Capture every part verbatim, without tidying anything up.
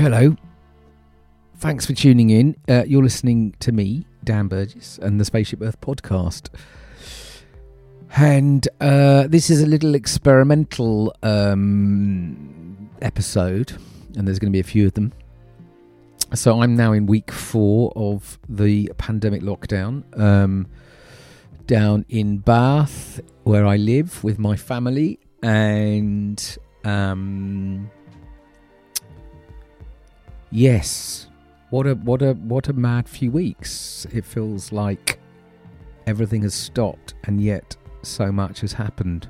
Hello. Thanks for tuning in. Uh, you're listening to me, Dan Burgess, and the Spaceship Earth podcast. And uh, this is a little experimental um, episode, and there's going to be a few of them. So I'm now in week four of the pandemic lockdown, um, down in Bath, where I live with my family, and um, yes, what a what a what a mad few weeks. It feels like everything has stopped, and yet so much has happened.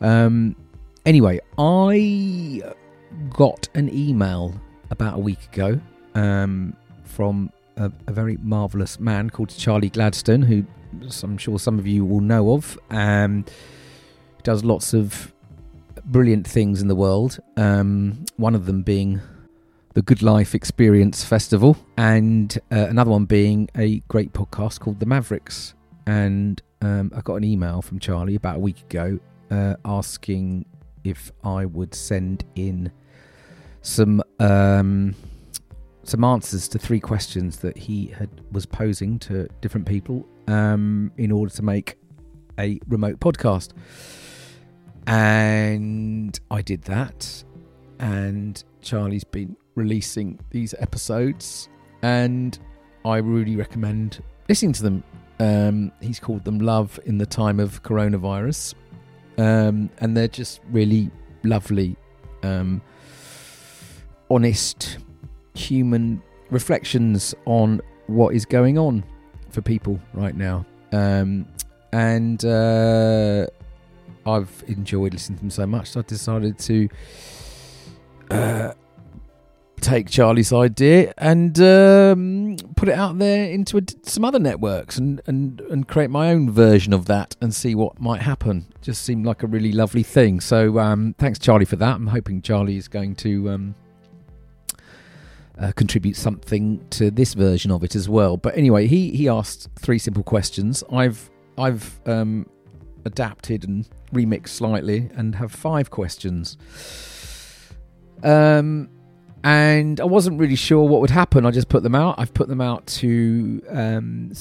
Um, anyway, I got an email about a week ago um, from a, a very marvellous man called Charlie Gladstone, who I'm sure some of you will know of. Um, does lots of brilliant things in the world, um, one of them being The Good Life Experience Festival, and uh, another one being a great podcast called The Mavericks. And Um, I got an email from Charlie about a week ago uh, asking if I would send in some um, some answers to three questions that he had was posing to different people um, in order to make a remote podcast. And I did that, and Charlie's been releasing these episodes, and I really recommend listening to them. Um, he's called them Love in the Time of Coronavirus, um, and they're just really lovely, um, honest, human reflections on what is going on for people right now. Um, and uh, I've enjoyed listening to them so much, so I decided to uh, take Charlie's idea and um, put it out there into a, some other networks and, and, and create my own version of that and see what might happen. Just seemed like a really lovely thing. So um, thanks, Charlie, for that. I'm hoping Charlie is going to um, uh, contribute something to this version of it as well. But anyway, he, he asked three simple questions. I've I've um, adapted and remixed slightly and have five questions. Um. And I wasn't really sure what would happen. I just put them out. I've put them out to um,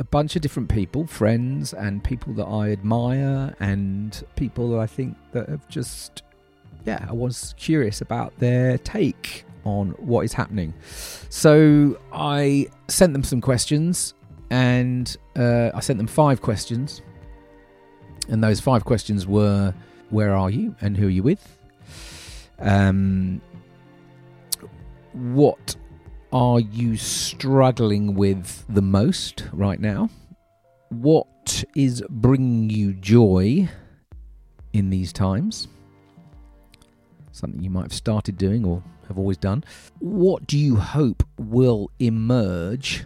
a bunch of different people, friends and people that I admire and people that I think that have just, yeah, I was curious about their take on what is happening. So I sent them some questions, and uh, I sent them five questions. And those five questions were, where are you and who are you with? Um... What are you struggling with the most right now? What is bringing you joy in these times? Something you might have started doing or have always done. What do you hope will emerge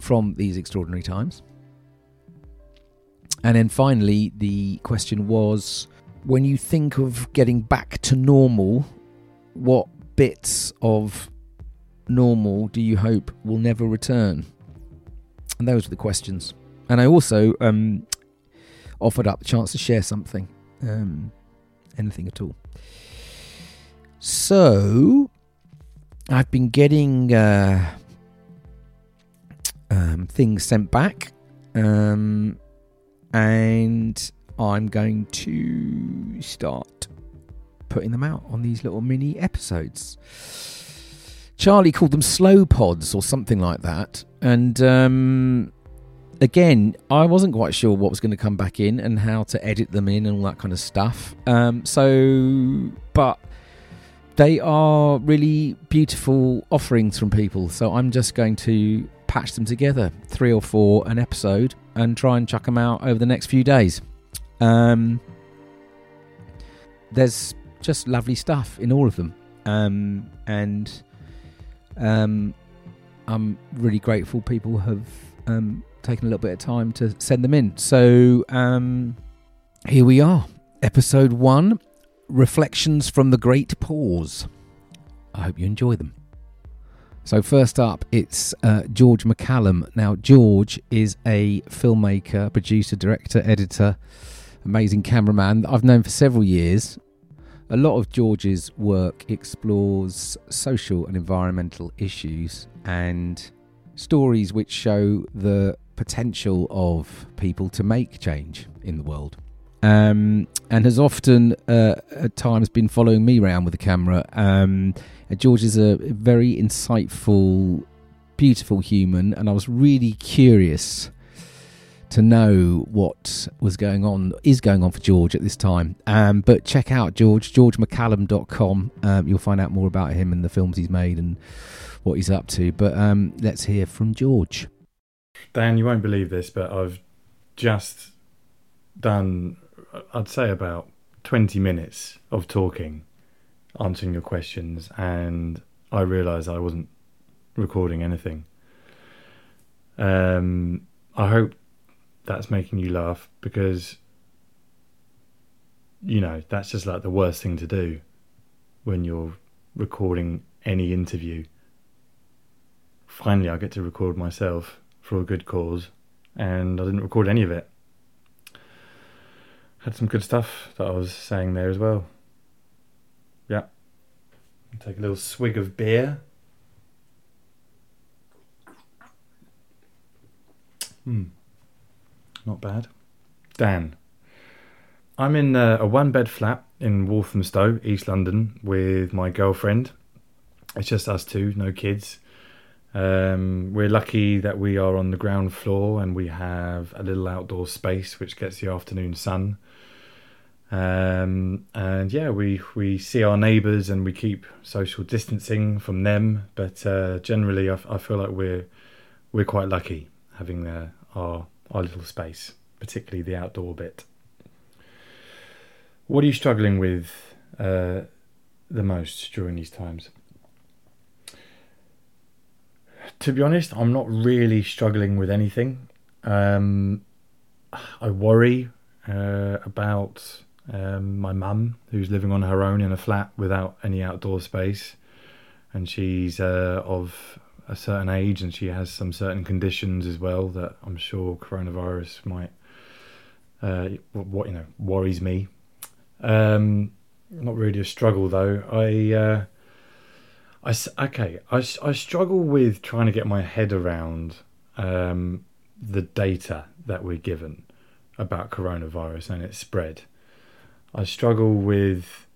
from these extraordinary times? And then finally, the question was, when you think of getting back to normal, what bits of normal do you hope will never return? And those were the questions. And I also um, offered up the chance to share something, um, anything at all. So I've been getting uh, um, things sent back, um, and I'm going to start putting them out on these little mini episodes. Charlie called them slow pods or something like that, and um, again, I wasn't quite sure what was going to come back in and how to edit them in and all that kind of stuff. Um, so, but they are really beautiful offerings from people, so I'm just going to patch them together, three or four an episode, and try and chuck them out over the next few days. Um, there's just lovely stuff in all of them, um, and um, I'm really grateful people have um, taken a little bit of time to send them in. So um, here we are, episode one, Reflections from the Great Pause. I hope you enjoy them. So first up, it's uh, George McCallum. Now, George is a filmmaker, producer, director, editor, amazing cameraman that I've known for several years. A lot of George's work explores social and environmental issues and stories which show the potential of people to make change in the world. Um, and has often uh, at times been following me around with the camera. Um, George is a very insightful, beautiful human, and I was really curious to know what was going on, is going on for George at this time. Um, but check out George, george mccallum dot com. Um, you'll find out more about him and the films he's made and what he's up to. But um, let's hear from George. Dan, you won't believe this, but I've just done, I'd say, about twenty minutes of talking, answering your questions, and I realised I wasn't recording anything. Um, I hope that's making you laugh, because, you know, that's just like the worst thing to do when you're recording any interview. Finally, I get to record myself for a good cause, and I didn't record any of it. Had some good stuff that I was saying there as well. Yeah. Take a little swig of beer. Hmm. Not bad. Dan. I'm in a, a one-bed flat in Walthamstow, East London, with my girlfriend. It's just us two, no kids. Um, we're lucky that we are on the ground floor and we have a little outdoor space which gets the afternoon sun. Um, and yeah, we, we see our neighbours and we keep social distancing from them. But uh, generally, I, f- I feel like we're we're quite lucky having the, our our little space, particularly the outdoor bit. What are you struggling with uh, the most during these times? To be honest, I'm not really struggling with anything. Um, I worry uh, about um, my mum, who's living on her own in a flat without any outdoor space. And she's uh, of a certain age, and she has some certain conditions as well that I'm sure coronavirus might, uh, what you know, worries me. Um, not really a struggle, though. I... Uh, I, okay, I, I struggle with trying to get my head around um, the data that we're given about coronavirus and its spread. I struggle with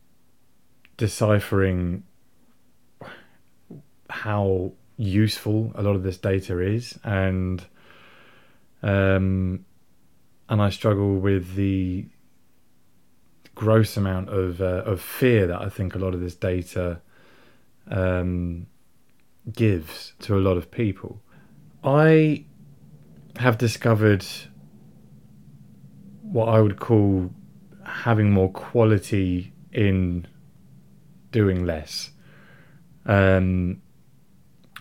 deciphering how useful a lot of this data is, and um, and I struggle with the gross amount of uh, of fear that I think a lot of this data Um, gives to a lot of people. I have discovered what I would call having more quality in doing less. Um,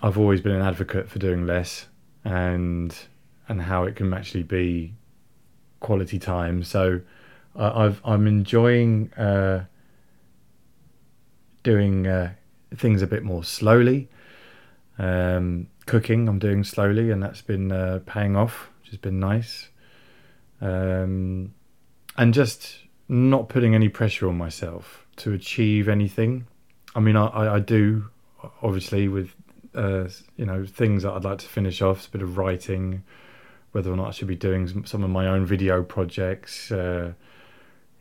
I've always been an advocate for doing less and and how it can actually be quality time. So I, I've, I'm enjoying uh, doing. Uh, things a bit more slowly. Um, cooking I'm doing slowly, and that's been uh, paying off, which has been nice. Um, and just not putting any pressure on myself to achieve anything. I mean, I, I do, obviously, with uh, you know, things that I'd like to finish off, a bit of writing, whether or not I should be doing some of my own video projects. Uh,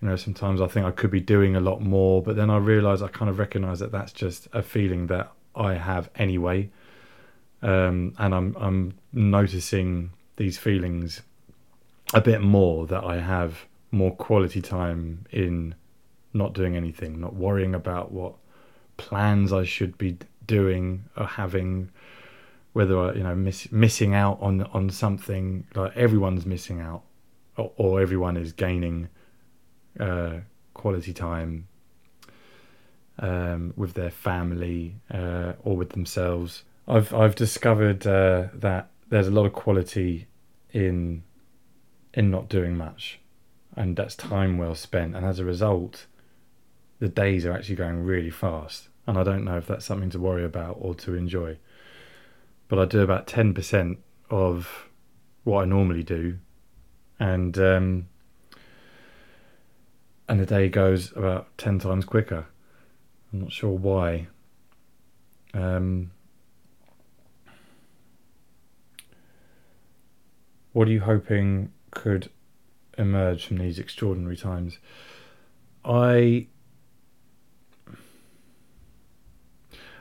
You know, sometimes I think I could be doing a lot more, but then I realise I kind of recognise that that's just a feeling that I have anyway, um, and I'm I'm noticing these feelings a bit more, that I have more quality time in not doing anything, not worrying about what plans I should be doing or having, whether I, you know, miss, missing out on on something. Like everyone's missing out, or, or everyone is gaining Uh, quality time um, with their family uh, or with themselves. I've I've discovered uh, that there's a lot of quality in in not doing much, and that's time well spent. And as a result, the days are actually going really fast. And I don't know if that's something to worry about or to enjoy. But I do about ten percent of what I normally do, and um, and the day goes about ten times quicker. I'm not sure why. Um, what are you hoping could emerge from these extraordinary times? I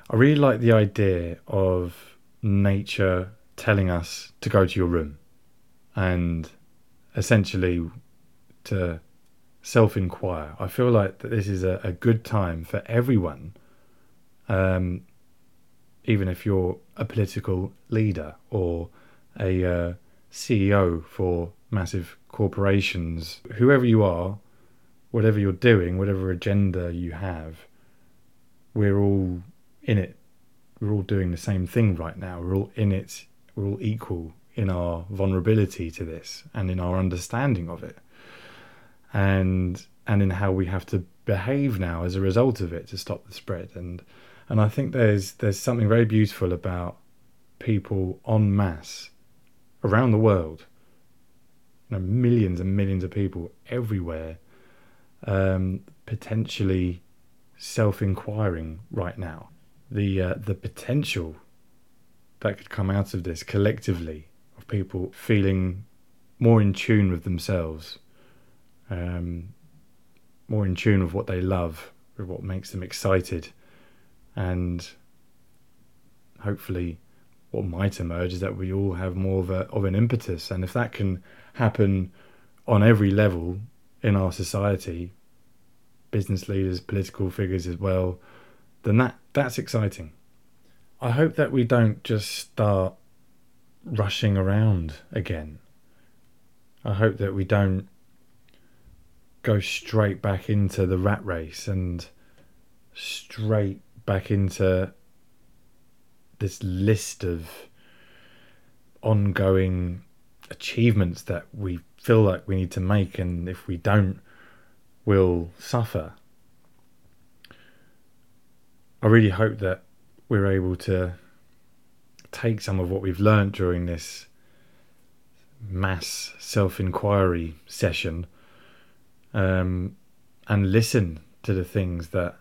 I really like the idea of nature telling us to go to your room and essentially to self-inquire. I feel like that this is a, a good time for everyone, um, even if you're a political leader or a uh, C E O for massive corporations, whoever you are, whatever you're doing, whatever agenda you have, we're all in it. We're all doing the same thing right now. We're all in it. We're all equal in our vulnerability to this and in our understanding of it, and and in how we have to behave now as a result of it to stop the spread. And and I think there's there's something very beautiful about people en masse around the world, you know, millions and millions of people everywhere, um, potentially self-inquiring right now. The uh, the potential that could come out of this collectively, of people feeling more in tune with themselves, um, more in tune with what they love, with what makes them excited, and hopefully what might emerge is that we all have more of, a, of an impetus. And if that can happen on every level in our society, business leaders, political figures as well, then that, that's exciting. I hope that we don't just start rushing around again. I hope that we don't go straight back into the rat race and straight back into this list of ongoing achievements that we feel like we need to make, and if we don't, we'll suffer. I really hope that we're able to take some of what we've learnt during this mass self-inquiry session, um, and listen to the things that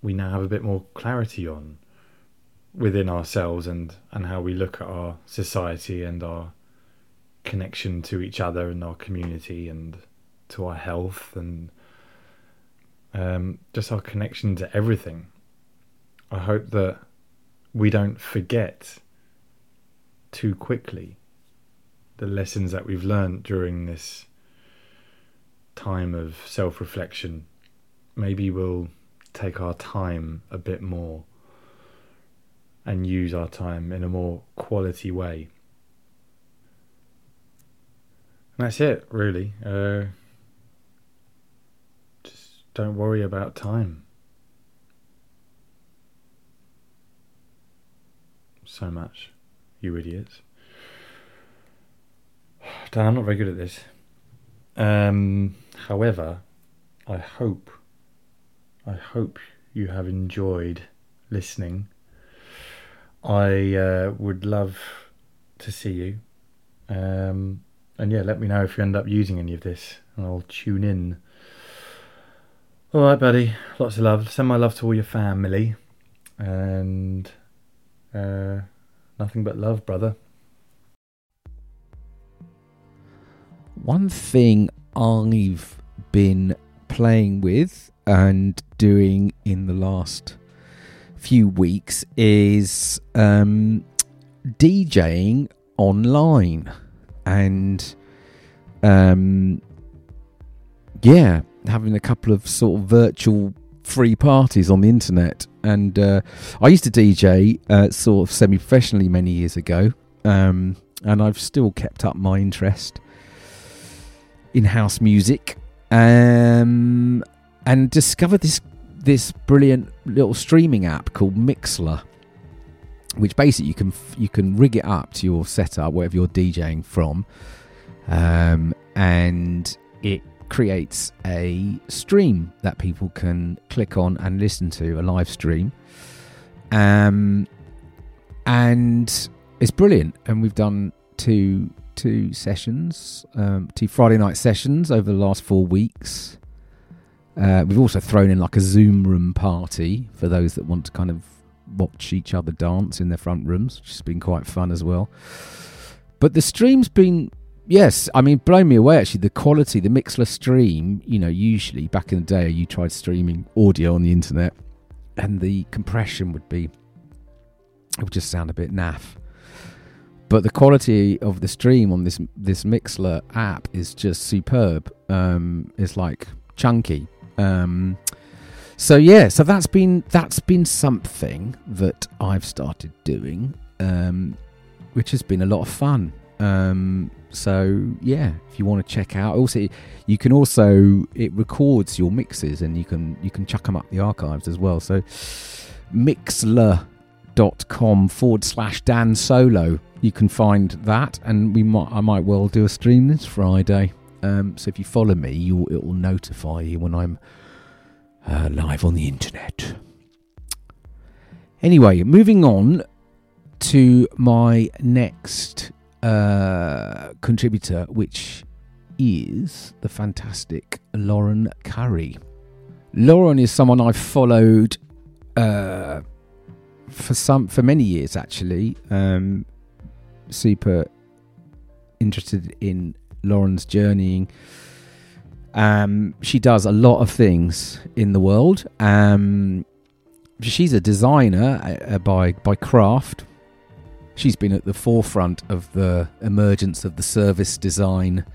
we now have a bit more clarity on within ourselves, and, and how we look at our society and our connection to each other and our community and to our health and um, just our connection to everything. I hope that we don't forget too quickly the lessons that we've learned during this time of self-reflection. Maybe we'll take our time a bit more and use our time in a more quality way. And that's it, really. Uh, just don't worry about time. So much, you idiots. Dan, I'm not very good at this. Um, however, I hope, I hope you have enjoyed listening. I uh, would love to see you. Um, and yeah, let me know if you end up using any of this, and I'll tune in. All right, buddy. Lots of love. Send my love to all your family. And... Uh, nothing but love, brother. One thing I've been playing with and doing in the last few weeks is um, DJing online, and um, yeah, having a couple of sort of virtual free parties on the internet. And uh, I used to D J uh, sort of semi-professionally many years ago, um, and I've still kept up my interest in house music, um, and discovered this this brilliant little streaming app called Mixlr, which basically you can you can rig it up to your setup, wherever you're DJing from, um, and it creates a stream that people can click on and listen to, a live stream, um, and it's brilliant. And we've done two two sessions, um, two Friday night sessions over the last four weeks. Uh, we've also thrown in like a Zoom room party for those that want to kind of watch each other dance in their front rooms, which has been quite fun as well. But the stream's been, yes, I mean, blown me away actually. The quality, the Mixlr stream, you know, usually back in the day you tried streaming audio on the internet and the compression would be, it would just sound a bit naff. But the quality of the stream on this this Mixlr app is just superb. Um, it's like chunky. Um, so yeah, so that's been that's been something that I've started doing, um, which has been a lot of fun. Um, so yeah, if you want to check out, also you can also it records your mixes and you can you can chuck them up the archives as well. So Mixlr dot com forward slash Dan Solo. You can find that, and we might I might well do a stream this Friday. Um, so if you follow me, you, it will notify you when I'm uh, live on the internet. Anyway, moving on to my next uh, contributor, which is the fantastic Lauren Currie. Lauren is someone I've followed uh, for some for many years, actually. Um, super interested in Lauren's journeying. Um, she does a lot of things in the world. Um, she's a designer uh, by by craft. She's been at the forefront of the emergence of the service design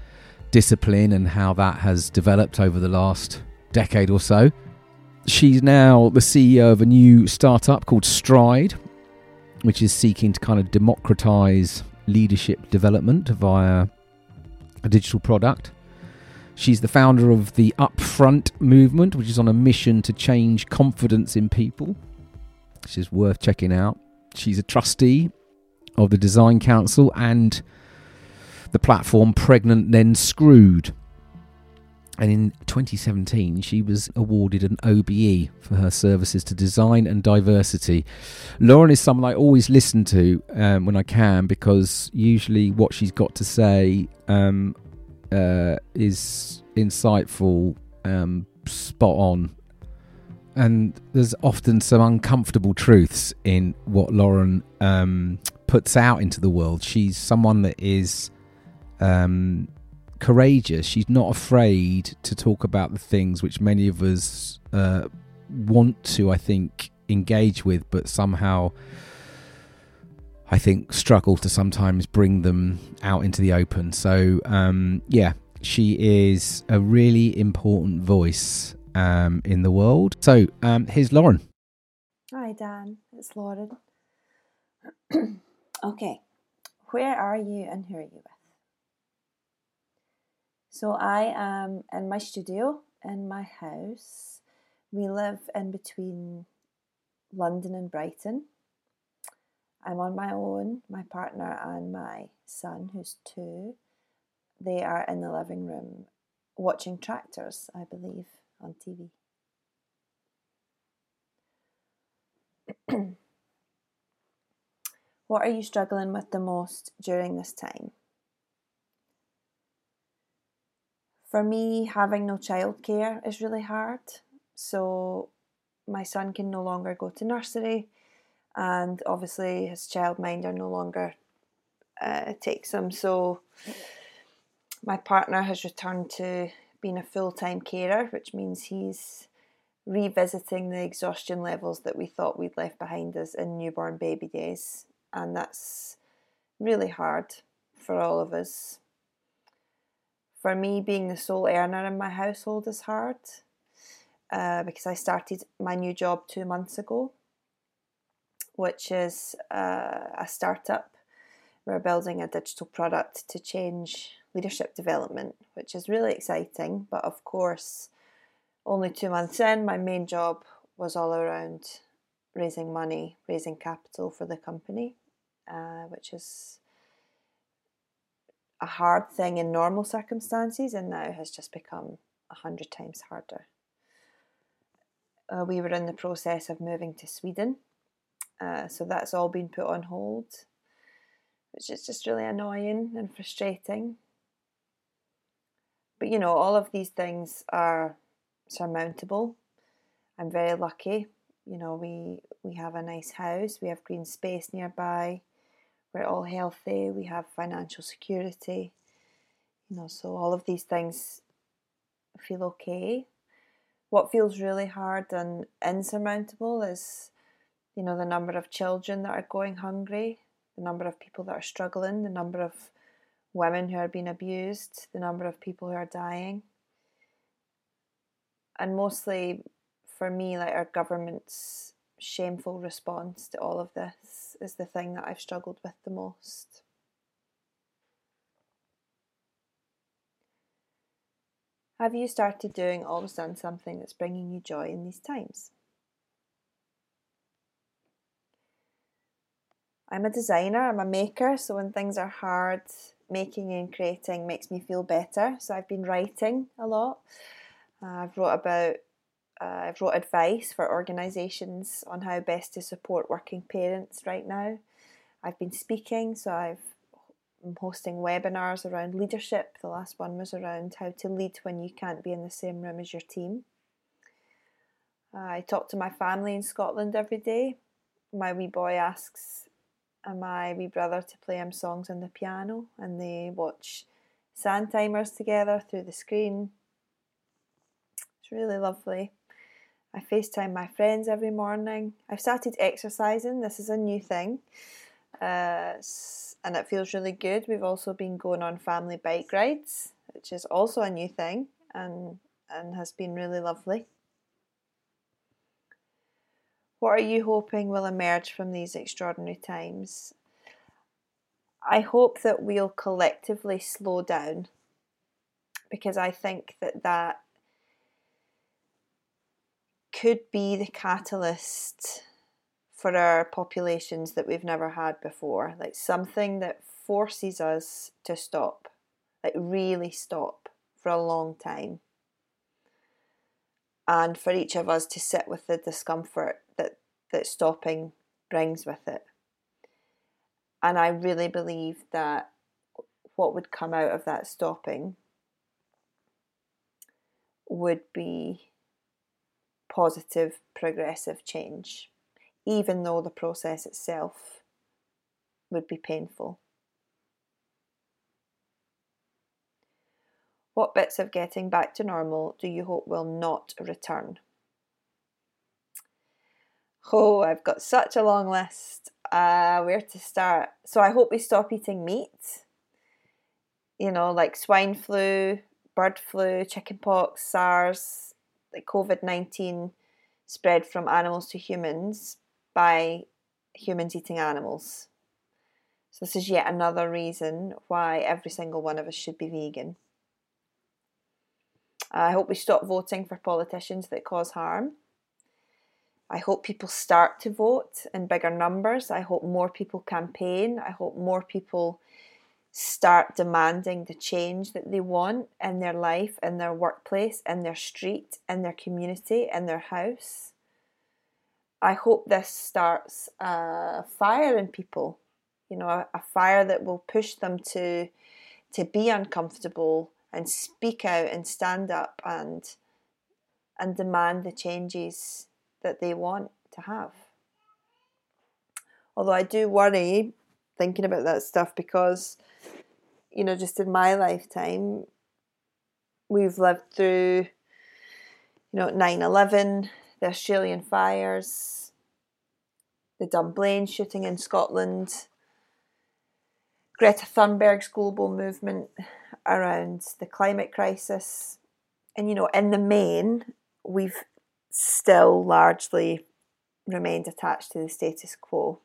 discipline and how that has developed over the last decade or so. She's now the C E O of a new startup called Stride, which is seeking to kind of democratize leadership development via a digital product. She's the founder of the Upfront Movement, which is on a mission to change confidence in people, which is worth checking out. She's a trustee of the Design Council and the platform Pregnant Then Screwed. And in twenty seventeen, she was awarded an O B E for her services to design and diversity. Lauren is someone I always listen to um, when I can, because usually what she's got to say um, uh, is insightful, um, spot on. And there's often some uncomfortable truths in what Lauren um, puts out into the world. She's someone that is... Um, courageous. She's not afraid to talk about the things which many of us uh, want to, I think, engage with, but somehow I think struggle to sometimes bring them out into the open. So um, yeah, she is a really important voice um, in the world. So um, here's Lauren. Hi Dan, it's Lauren. Okay, where are you and who are you with? So I am in my studio, in my house. We live in between London and Brighton. I'm on my own, my partner and my son, who's two. They are in the living room watching tractors, I believe, on T V. What are you struggling with the most during this time? For me, having no childcare is really hard. So my son can no longer go to nursery, and obviously his childminder no longer uh, takes him. So my partner has returned to being a full-time carer, which means he's revisiting the exhaustion levels that we thought we'd left behind us in newborn baby days. And that's really hard for all of us. For me, being the sole earner in my household is hard uh, because I started my new job two months ago, which is uh, a startup. We're building a digital product to change leadership development, which is really exciting. But of course, only two months in, my main job was all around raising money, raising capital for the company, uh, which is a hard thing in normal circumstances, and now has just become a hundred times harder. Uh, we were in the process of moving to Sweden, uh, so that's all been put on hold. which is just really annoying and frustrating. But, you know, all of these things are surmountable. I'm very lucky. You know, we we have a nice house. We have green space nearby. We're all healthy. We have financial security. You know, so all of these things feel okay. What feels really hard and insurmountable is, you know, the number of children that are going hungry, the number of people that are struggling, the number of women who are being abused, the number of people who are dying. And mostly, for me, like, our government's shameful response to all of this is the thing that I've struggled with the most. Have you started doing or done something that's bringing you joy in these times? I'm a designer, I'm a maker, so when things are hard, making and creating makes me feel better. So I've been writing a lot. Uh, I've wrote about, uh, I've wrote advice for organisations on how best to support working parents right now. I've been speaking, so I've I'm hosting webinars around leadership. The last one was around how to lead when you can't be in the same room as your team. Uh, I talk to my family in Scotland every day. My wee boy asks uh, my wee brother to play him songs on the piano, and they watch sand timers together through the screen. It's really lovely. I FaceTime my friends every morning. I've started exercising. This is a new thing. Uh, and it feels really good. We've also been going on family bike rides, which is also a new thing and, and has been really lovely. What are you hoping will emerge from these extraordinary times? I hope that we'll collectively slow down, because I think that that could be the catalyst for our populations that we've never had before, like something that forces us to stop, like really stop for a long time. And for each of us to sit with the discomfort that, that stopping brings with it. And I really believe that what would come out of that stopping would be positive, progressive change, even though the process itself would be painful. What bits of getting back to normal do you hope will not return? Oh, I've got such a long list. Uh, where to start? So I hope we stop eating meat. You know, like swine flu, bird flu, chickenpox, SARS, like COVID nineteen spread from animals to humans by humans eating animals. So this is yet another reason why every single one of us should be vegan. I hope we stop voting for politicians that cause harm. I hope people start to vote in bigger numbers. I hope more people campaign. I hope more people start demanding the change that they want in their life, in their workplace, in their street, in their community, in their house. I hope this starts a fire in people, you know, a, a fire that will push them to, to be uncomfortable and speak out and stand up and, and demand the changes that they want to have. Although I do worry thinking about that stuff because, you know, just in my lifetime, we've lived through, you know, nine eleven, the Australian fires, the Dunblane shooting in Scotland, Greta Thunberg's global movement around the climate crisis. And, you know, in the main, we've still largely remained attached to the status quo.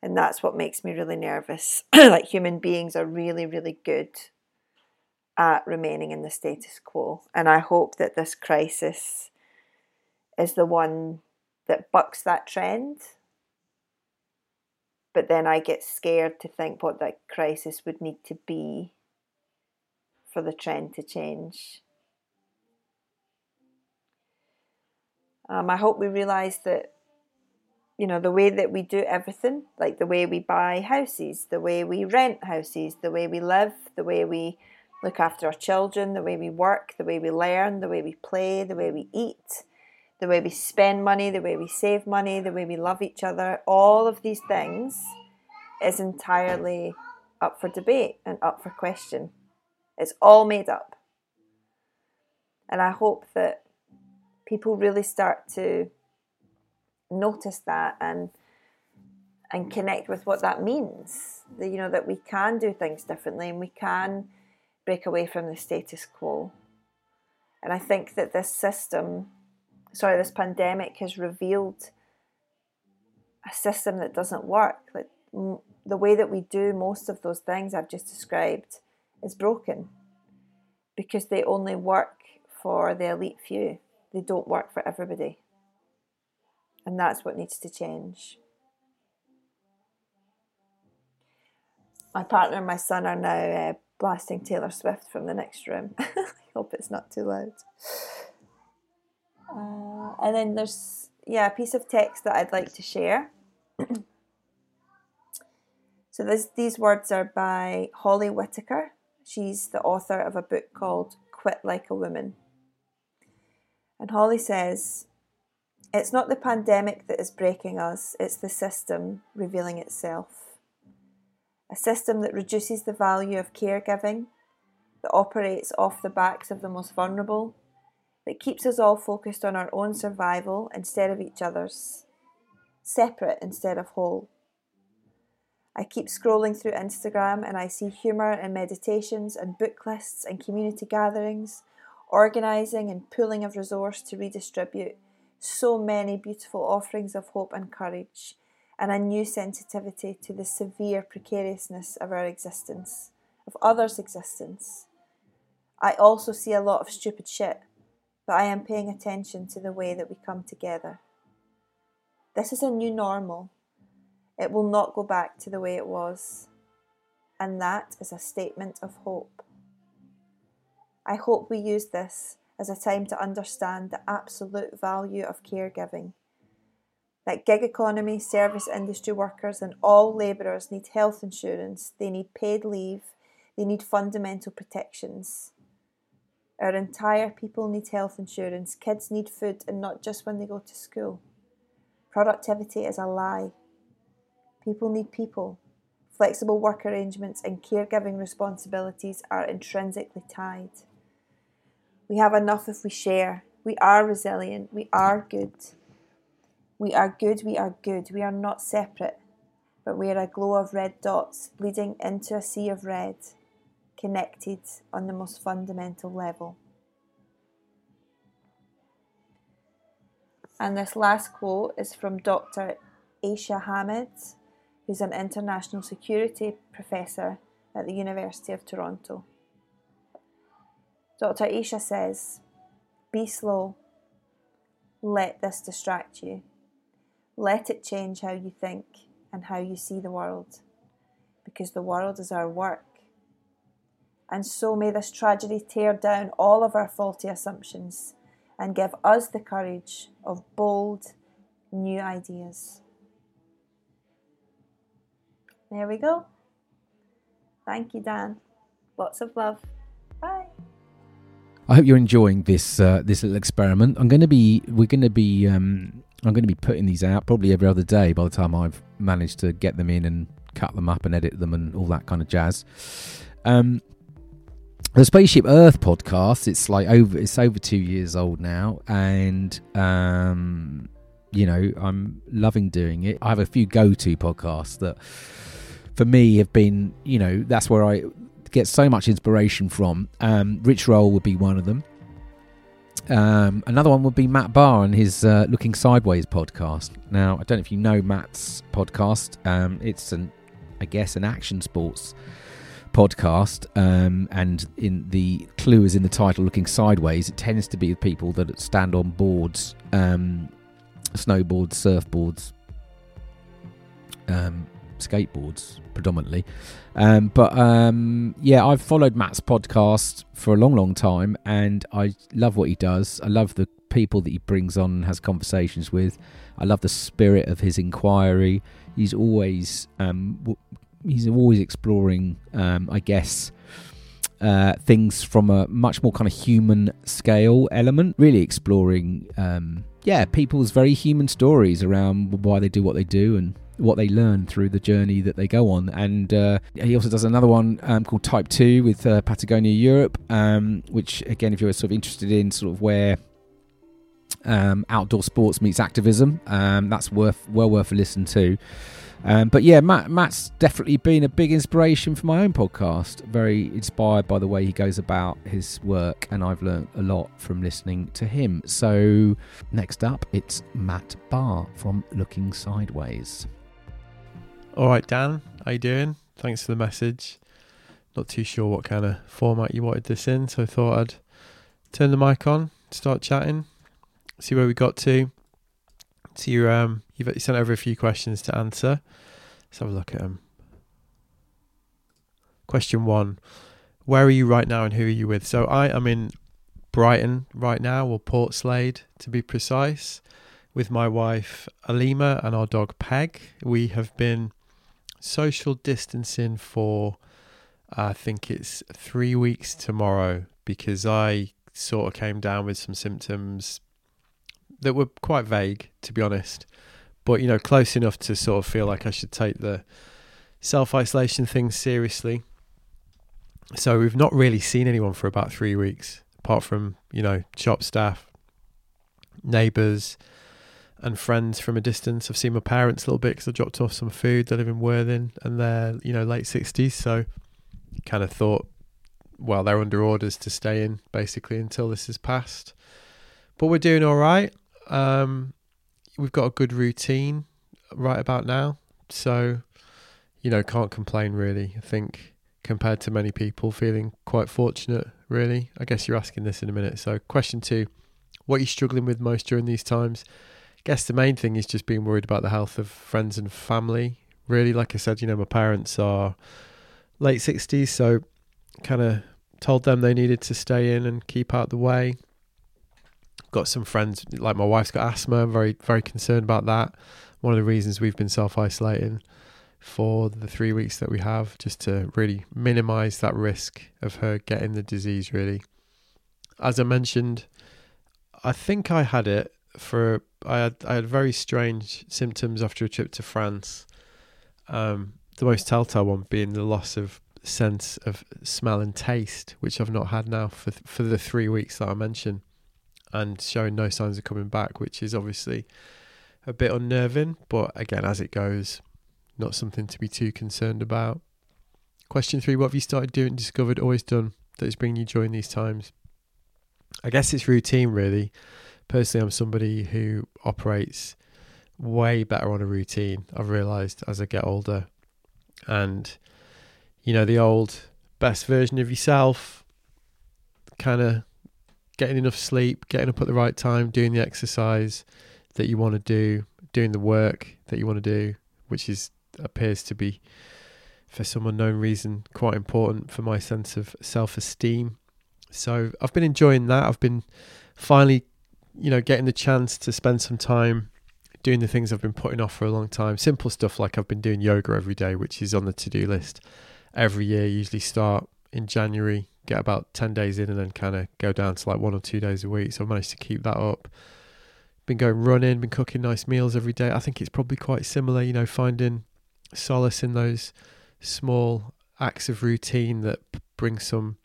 And that's what makes me really nervous. Like, human beings are really, really good at remaining in the status quo. And I hope that this crisis is the one that bucks that trend. But then I get scared to think what that crisis would need to be for the trend to change. Um, I hope we realise that you know, the way that we do everything, like the way we buy houses, the way we rent houses, the way we live, the way we look after our children, the way we work, the way we learn, the way we play, the way we eat, the way we spend money, the way we save money, the way we love each other, all of these things is entirely up for debate and up for question. It's all made up. And I hope that people really start to notice that and and connect with what that means. That, you know, that we can do things differently and we can break away from the status quo. And I think that this system, sorry, this pandemic has revealed a system that doesn't work. Like m- the way that we do most of those things I've just described is broken because they only work for the elite few. They don't work for everybody. And that's what needs to change. My partner and my son are now uh, blasting Taylor Swift from the next room. I hope it's not too loud. Uh, and then there's, yeah, a piece of text that I'd like to share. So this, these words are by Holly Whittaker. She's the author of a book called Quit Like a Woman. And Holly says, "It's not the pandemic that is breaking us, it's the system revealing itself. A system that reduces the value of caregiving, that operates off the backs of the most vulnerable, that keeps us all focused on our own survival instead of each other's, separate instead of whole. I keep scrolling through Instagram and I see humour and meditations and book lists and community gatherings, organising and pooling of resource to redistribute. So many beautiful offerings of hope and courage, and a new sensitivity to the severe precariousness of our existence, of others' existence. I also see a lot of stupid shit, but I am paying attention to the way that we come together. This is a new normal. It will not go back to the way it was. And that is a statement of hope. I hope we use this as a time to understand the absolute value of caregiving. That gig economy, service industry workers and all labourers need health insurance, they need paid leave, they need fundamental protections. Our entire people need health insurance, kids need food and not just when they go to school. Productivity is a lie. People need people. Flexible work arrangements and caregiving responsibilities are intrinsically tied. We have enough if we share. We are resilient. We are good. We are good. We are good. We are not separate, but we are a glow of red dots bleeding into a sea of red, connected on the most fundamental level." And this last quote is from Doctor Aisha Hamid, who's an international security professor at the University of Toronto. Doctor Aisha says, "Be slow. Let this distract you. Let it change how you think and how you see the world, because the world is our work. And so may this tragedy tear down all of our faulty assumptions and give us the courage of bold, new ideas." There we go. Thank you, Dan. Lots of love. Bye. I hope you're enjoying this uh, this little experiment. I'm going to be, we're going to be, um, I'm going to be putting these out probably every other day by the time I've managed to get them in and cut them up and edit them and all that kind of jazz. Um, the Spaceship Earth podcast, it's like over, it's over two years old now, and um, you know, I'm loving doing it. I have a few go-to podcasts that, for me, have been, you know, that's where I get so much inspiration from. um Rich Roll would be one of them. Um another one would be Matt Barr and his uh, Looking Sideways podcast. Now I don't know if you know Matt's podcast. Um it's an I guess an action sports podcast, um and in the clue is in the title, Looking Sideways. It tends to be the people that stand on boards, um snowboards, surfboards, um skateboards predominantly. Um, but um, yeah, I've followed Matt's podcast for a long, long time, and I love what he does. I love the people that he brings on and has conversations with. I love the spirit of his inquiry. He's always um, he's always exploring, um, I guess, uh, things from a much more kind of human scale element, really exploring, um, yeah, people's very human stories around why they do what they do and what they learn through the journey that they go on. And uh, he also does another one um, called Type Two with uh, Patagonia Europe, um, which, again, if you're sort of interested in sort of where um, outdoor sports meets activism, um, that's worth well worth a listen to. Um, but yeah, Matt, Matt's definitely been a big inspiration for my own podcast. Very inspired by the way he goes about his work, and I've learned a lot from listening to him. So next up, it's Matt Barr from Looking Sideways. All right, Dan, how you doing? Thanks for the message. Not too sure what kind of format you wanted this in, so I thought I'd turn the mic on, start chatting, see where we got to. So you, um, you've sent over a few questions to answer. Let's have a look at them. Question one, where are you right now and who are you with? So I am in Brighton right now, or Port Slade to be precise, with my wife Alima and our dog Peg. We have been social distancing for, uh, I think it's three weeks tomorrow, because I sort of came down with some symptoms that were quite vague, to be honest, but, you know, close enough to sort of feel like I should take the self-isolation thing seriously. So we've not really seen anyone for about three weeks, apart from, you know, shop staff, neighbours and friends from a distance. I've seen my parents a little bit because I dropped off some food. They live in Worthing and they're, you know, late sixties. So kind of thought, well, they're under orders to stay in basically until this is passed. But we're doing all right. Um, we've got a good routine right about now. So, you know, can't complain really, I think, compared to many people, feeling quite fortunate, really. I guess you're asking this in a minute. So question two, what are you struggling with most during these times? I guess the main thing is just being worried about the health of friends and family, really. Like I said, you know, my parents are late sixties, so kind of told them they needed to stay in and keep out the way. Got some friends, like my wife's got asthma. I'm very, very concerned about that. One of the reasons we've been self-isolating for the three weeks that we have, just to really minimize that risk of her getting the disease, really. As I mentioned, I think I had it for, I had, I had very strange symptoms after a trip to France. Um, the most telltale one being the loss of sense of smell and taste, which I've not had now for for the three weeks that I mentioned, and showing no signs of coming back, which is obviously a bit unnerving. But again, as it goes, not something to be too concerned about. Question three, what have you started doing, discovered, always done that is bringing you joy in these times? I guess it's routine, really. Personally, I'm somebody who operates way better on a routine, I've realised, as I get older. And, you know, the old best version of yourself, kind of getting enough sleep, getting up at the right time, doing the exercise that you want to do, doing the work that you want to do, which is appears to be, for some unknown reason, quite important for my sense of self-esteem. So I've been enjoying that. I've been finally, you know, getting the chance to spend some time doing the things I've been putting off for a long time. Simple stuff like I've been doing yoga every day, which is on the to-do list every year. Usually start in January, get about ten days in, and then kind of go down to like one or two days a week. So I've managed to keep that up. Been going running, been cooking nice meals every day. I think it's probably quite similar, you know, finding solace in those small acts of routine that bring some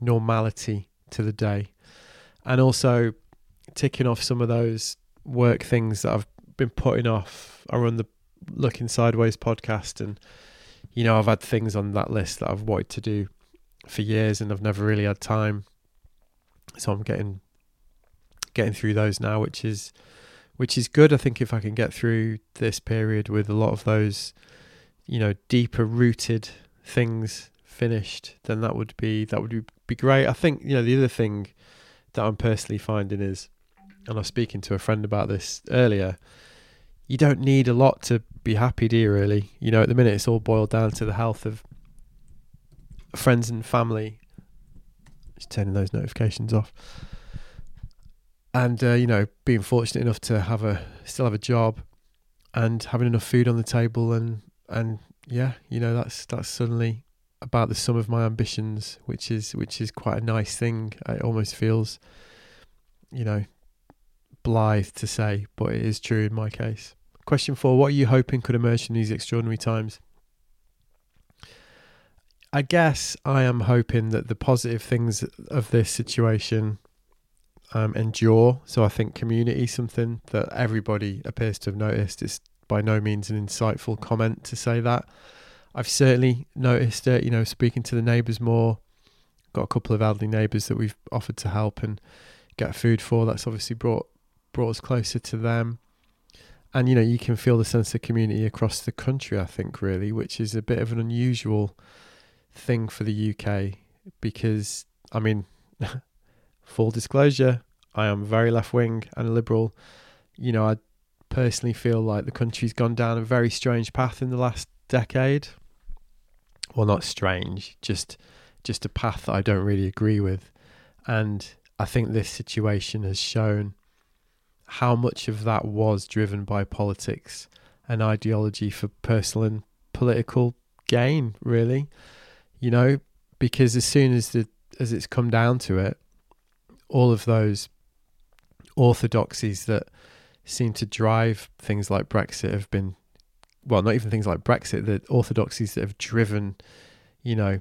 normality to the day. And also ticking off some of those work things that I've been putting off. I run the Looking Sideways podcast, and, you know, I've had things on that list that I've wanted to do for years and I've never really had time. So I'm getting getting through those now, which is which is good. I think if I can get through this period with a lot of those, you know, deeper rooted things finished, then that would be that would be great. I think, you know, the other thing that I'm personally finding is, and I was speaking to a friend about this earlier, you don't need a lot to be happy, do you really? You know, at the minute it's all boiled down to the health of friends and family. Just turning those notifications off. And, uh, you know, being fortunate enough to have a, still have a job and having enough food on the table. And, and yeah, you know, that's, that's suddenly about the sum of my ambitions, which is, which is quite a nice thing. It almost feels, you know, blithe to say, but it is true in my case. Question four, what are you hoping could emerge from these extraordinary times? I guess I am hoping that the positive things of this situation um, endure. So I think community, something that everybody appears to have noticed. It's by no means an insightful comment to say that. I've certainly noticed it, you know, speaking to the neighbours more. Got a couple of elderly neighbours that we've offered to help and get food for. That's obviously brought brought us closer to them. And, you know, you can feel the sense of community across the country, I think, really, which is a bit of an unusual thing for the U K because, I mean, full disclosure, I am very left-wing and liberal. You know, I personally feel like the country's gone down a very strange path in the last decade. Well, not strange, just just a path that I don't really agree with. And I think this situation has shown how much of that was driven by politics and ideology for personal and political gain, really, you know, because as soon as the as it's come down to it, all of those orthodoxies that seem to drive things like Brexit have been, well, not even things like Brexit, the orthodoxies that have driven, you know,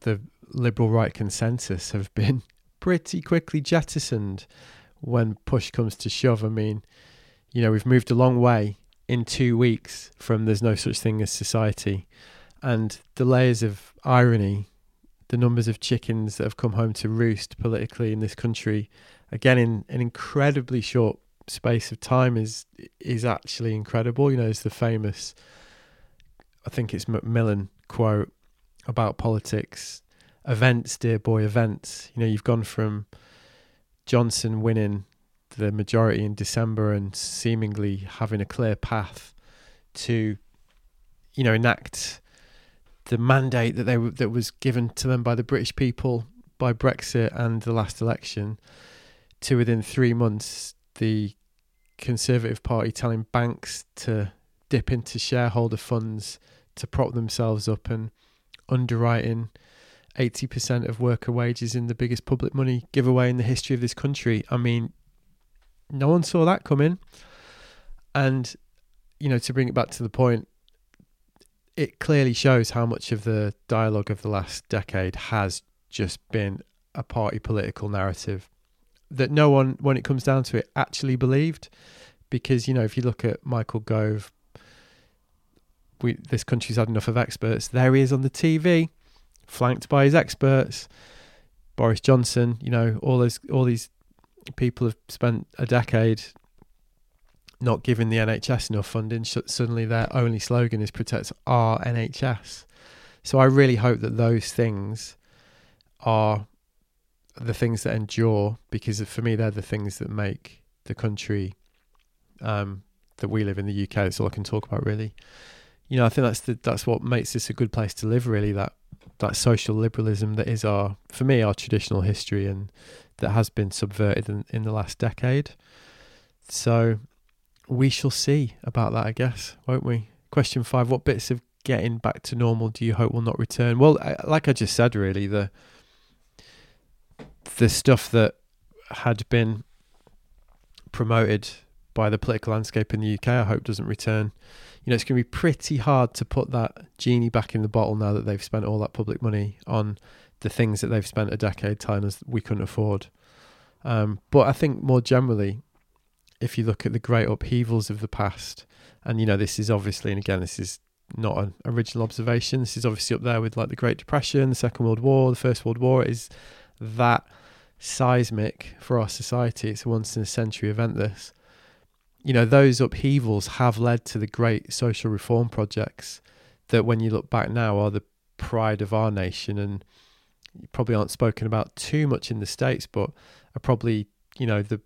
the liberal right consensus have been pretty quickly jettisoned when push comes to shove. I mean, you know, we've moved a long way in two weeks from there's no such thing as society. And the layers of irony, the numbers of chickens that have come home to roost politically in this country, again, in an incredibly short space of time is is actually incredible. You know, it's the famous, I think it's Macmillan quote about politics, events, dear boy, events. You know, you've gone from Johnson winning the majority in December and seemingly having a clear path to, you know, enact the mandate that they w- that was given to them by the British people by Brexit and the last election, to within three months the Conservative Party telling banks to dip into shareholder funds to prop themselves up and underwriting eighty percent of worker wages in the biggest public money giveaway in the history of this country. I mean, no one saw that coming. And, you know, to bring it back to the point, it clearly shows how much of the dialogue of the last decade has just been a party political narrative that no one, when it comes down to it, actually believed. Because, you know, if you look at Michael Gove, we, this country's had enough of experts. There he is on the T V, flanked by his experts. Boris Johnson, you know, all those, all these people have spent a decade not giving the N H S enough funding. Suddenly their only slogan is protect our N H S. So I really hope that those things are the things that endure, because for me they're the things that make the country um, that we live in, the U K. That's all I can talk about, really. You know, I think that's the, that's what makes this a good place to live, really, that that social liberalism that is our, for me, our traditional history, and that has been subverted in, in the last decade. So we shall see about that, I guess, won't we? Question five, what bits of getting back to normal do you hope will not return? Well, I, like I just said, really, the the stuff that had been promoted by the political landscape in the U K, I hope doesn't return. You know, it's going to be pretty hard to put that genie back in the bottle now that they've spent all that public money on the things that they've spent a decade telling us we couldn't afford. Um, but I think more generally, if you look at the great upheavals of the past, and, you know, this is obviously, and again, this is not an original observation, this is obviously up there with like the Great Depression, the Second World War, the First World War. It is that seismic for our society. It's a once in a century event, this. You know, those upheavals have led to the great social reform projects that, when you look back now, are the pride of our nation and probably aren't spoken about too much in the States, but are probably, you know, the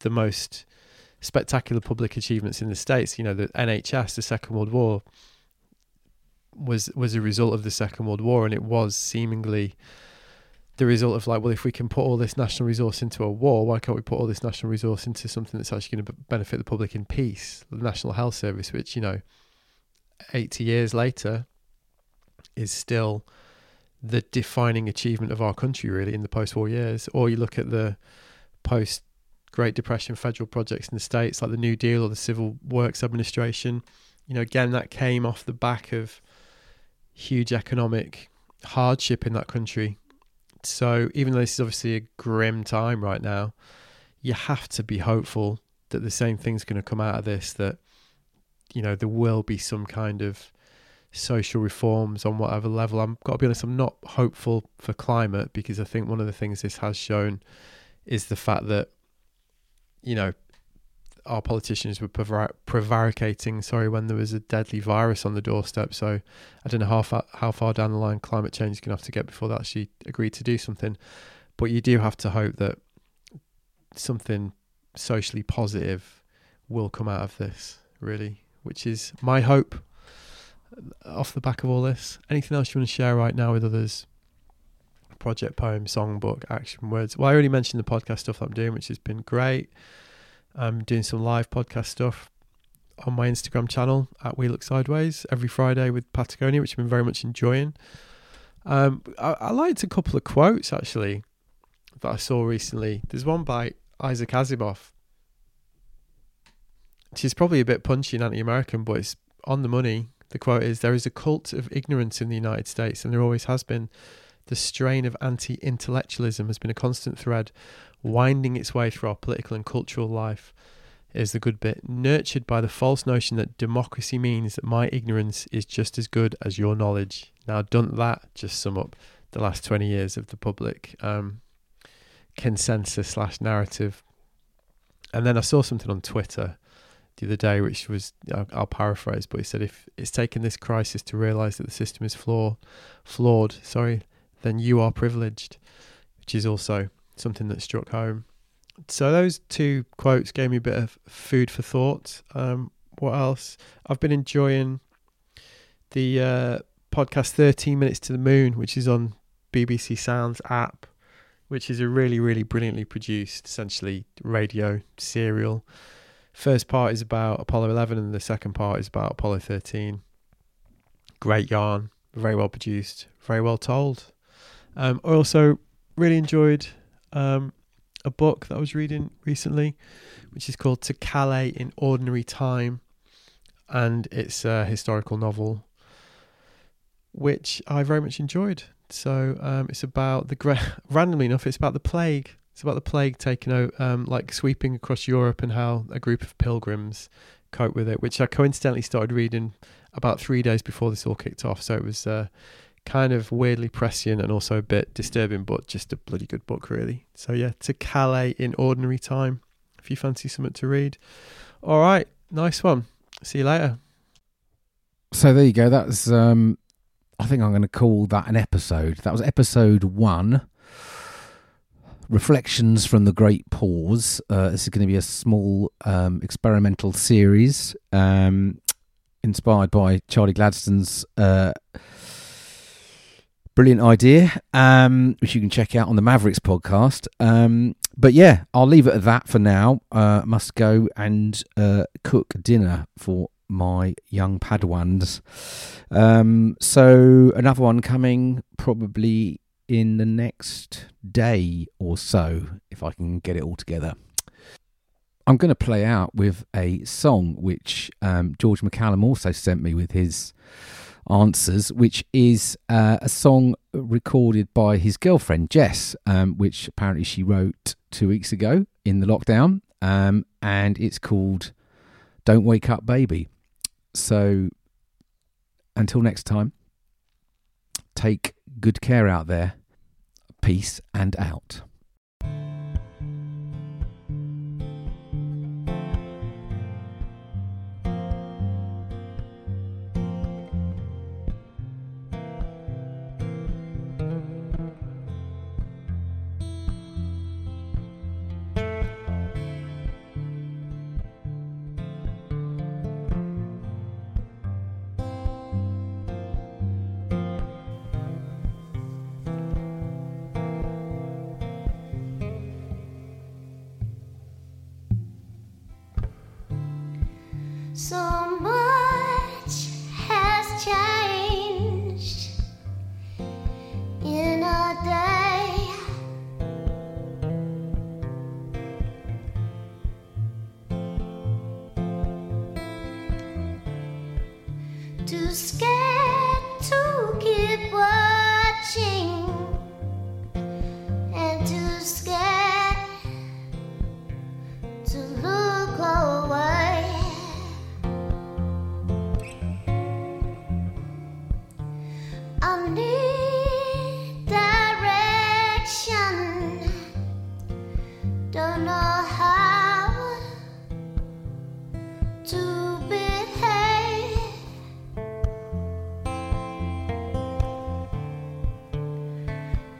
the most spectacular public achievements in the States. You know, the N H S, the Second World War, was was a result of the Second World War, and it was seemingly the result of, like, well, if we can put all this national resource into a war, why can't we put all this national resource into something that's actually going to benefit the public in peace? The National Health Service, which, you know, eighty years later is still the defining achievement of our country, really, in the post-war years. Or you look at the post Great Depression federal projects in the States, like the New Deal or the Civil Works Administration. You know, again, that came off the back of huge economic hardship in that country. So even though this is obviously a grim time right now, you have to be hopeful that the same thing's going to come out of this, that, you know, there will be some kind of social reforms on whatever level. I'm got to be honest, I'm not hopeful for climate, because I think one of the things this has shown is the fact that, you know, our politicians were prevar- prevaricating, sorry, when there was a deadly virus on the doorstep. So I don't know how far, how far down the line climate change is going to have to get before they actually agree to do something. But you do have to hope that something socially positive will come out of this, really, which is my hope off the back of all this. Anything else you want to share right now with others? Project, poem, songbook, action, words. Well, I already mentioned the podcast stuff that I'm doing, which has been great. I'm doing some live podcast stuff on my Instagram channel at We Look Sideways every Friday with Patagonia, which I've been very much enjoying. Um, I, I liked a couple of quotes, actually, that I saw recently. There's one by Isaac Asimov. She's probably a bit punchy and anti-American, but it's on the money. The quote is, "There is a cult of ignorance in the United States, and there always has been. The strain of anti-intellectualism has been a constant thread winding its way through our political and cultural life. It is the good bit, nurtured by the false notion that democracy means that my ignorance is just as good as your knowledge." Now, doesn't that just sum up the last twenty years of the public um, consensus slash narrative? And then I saw something on Twitter the other day, which was, I'll, I'll paraphrase, but he said, if it's taken this crisis to realise that the system is flaw, flawed, sorry, then you are privileged, which is also something that struck home. So those two quotes gave me a bit of food for thought. Um, what else? I've been enjoying the uh, podcast thirteen minutes to the Moon, which is on B B C Sounds app, which is a really, really brilliantly produced, essentially, radio serial. First part is about Apollo eleven and the second part is about Apollo thirteen. Great yarn, very well produced, very well told. Um, I also really enjoyed um, a book that I was reading recently, which is called To Calais in Ordinary Time, and it's a historical novel, which I very much enjoyed. So um, it's about the gra- randomly enough, it's about the plague. It's about the plague taking out, um, like sweeping across Europe, and how a group of pilgrims cope with it. Which I coincidentally started reading about three days before this all kicked off. So it was. Uh, kind of weirdly prescient and also a bit disturbing, but just a bloody good book, really. So yeah, To Calais in Ordinary Time, if you fancy something to read. All right, nice one. See you later. So there you go. That's, um, I think I'm going to call that an episode. That was episode one, Reflections from the Great Pause. Uh, this is going to be a small um, experimental series um, inspired by Charlie Gladstone's uh brilliant idea, um, which you can check out on the Mavericks podcast. Um, but yeah, I'll leave it at that for now. Uh, must go and uh, cook dinner for my young Padawans. Um, so another one coming probably in the next day or so, if I can get it all together. I'm going to play out with a song which um, George McCallum also sent me with his answers, which is uh, a song recorded by his girlfriend Jess, um, which apparently she wrote two weeks ago in the lockdown, um, and it's called Don't Wake Up Baby. So until next time, take good care out there. Peace and out. So much has changed in a day. Too scared to keep watching, and too scared to look away. I need direction, don't know how to behave.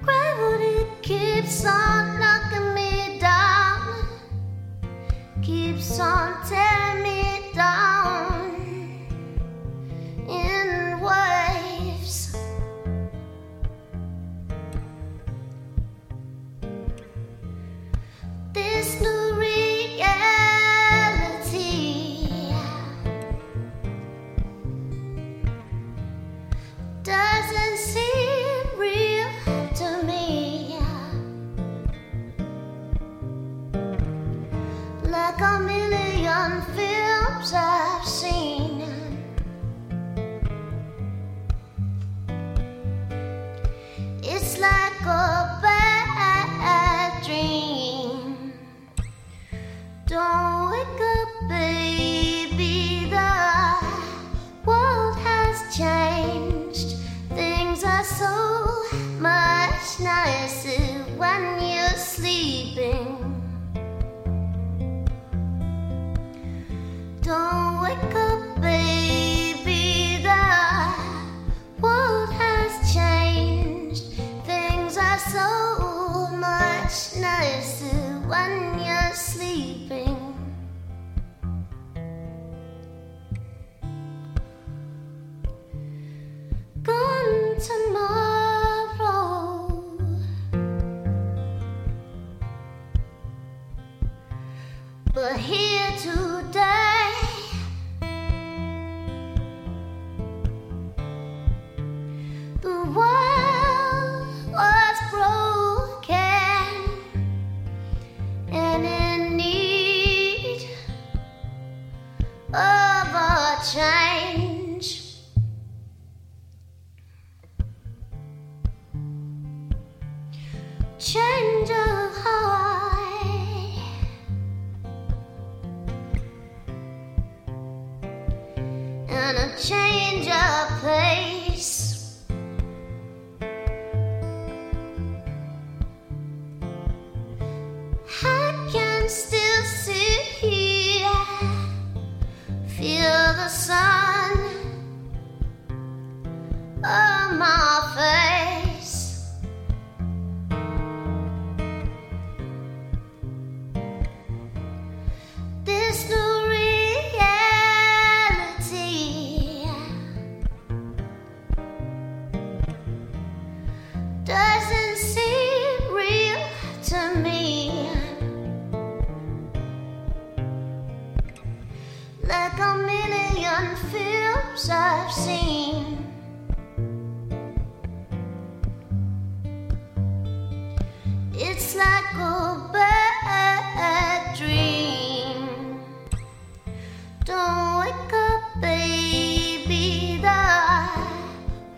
Gravity keeps on knocking me down, keeps on tearing me down in waves. This new reality doesn't seem real to me. Like a million films I've seen, it's like a bad dream. Don't wake up, baby, the world has changed. Things are so much nicer when you're sleeping. Don't wake up, baby, the world has changed. Things are so much nicer when you're sleeping. Gone tomorrow, but here today. The world was broken and in need of a change. Change of heart, and a change of place. I can still sit here, feel the sun on my face. This new reality doesn't seem real to me. Like a million films I've seen, it's like a bad dream. Don't wake up, baby, the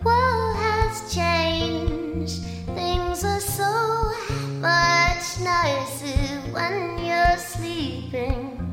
world has changed. Things are so much nicer when you're sleeping.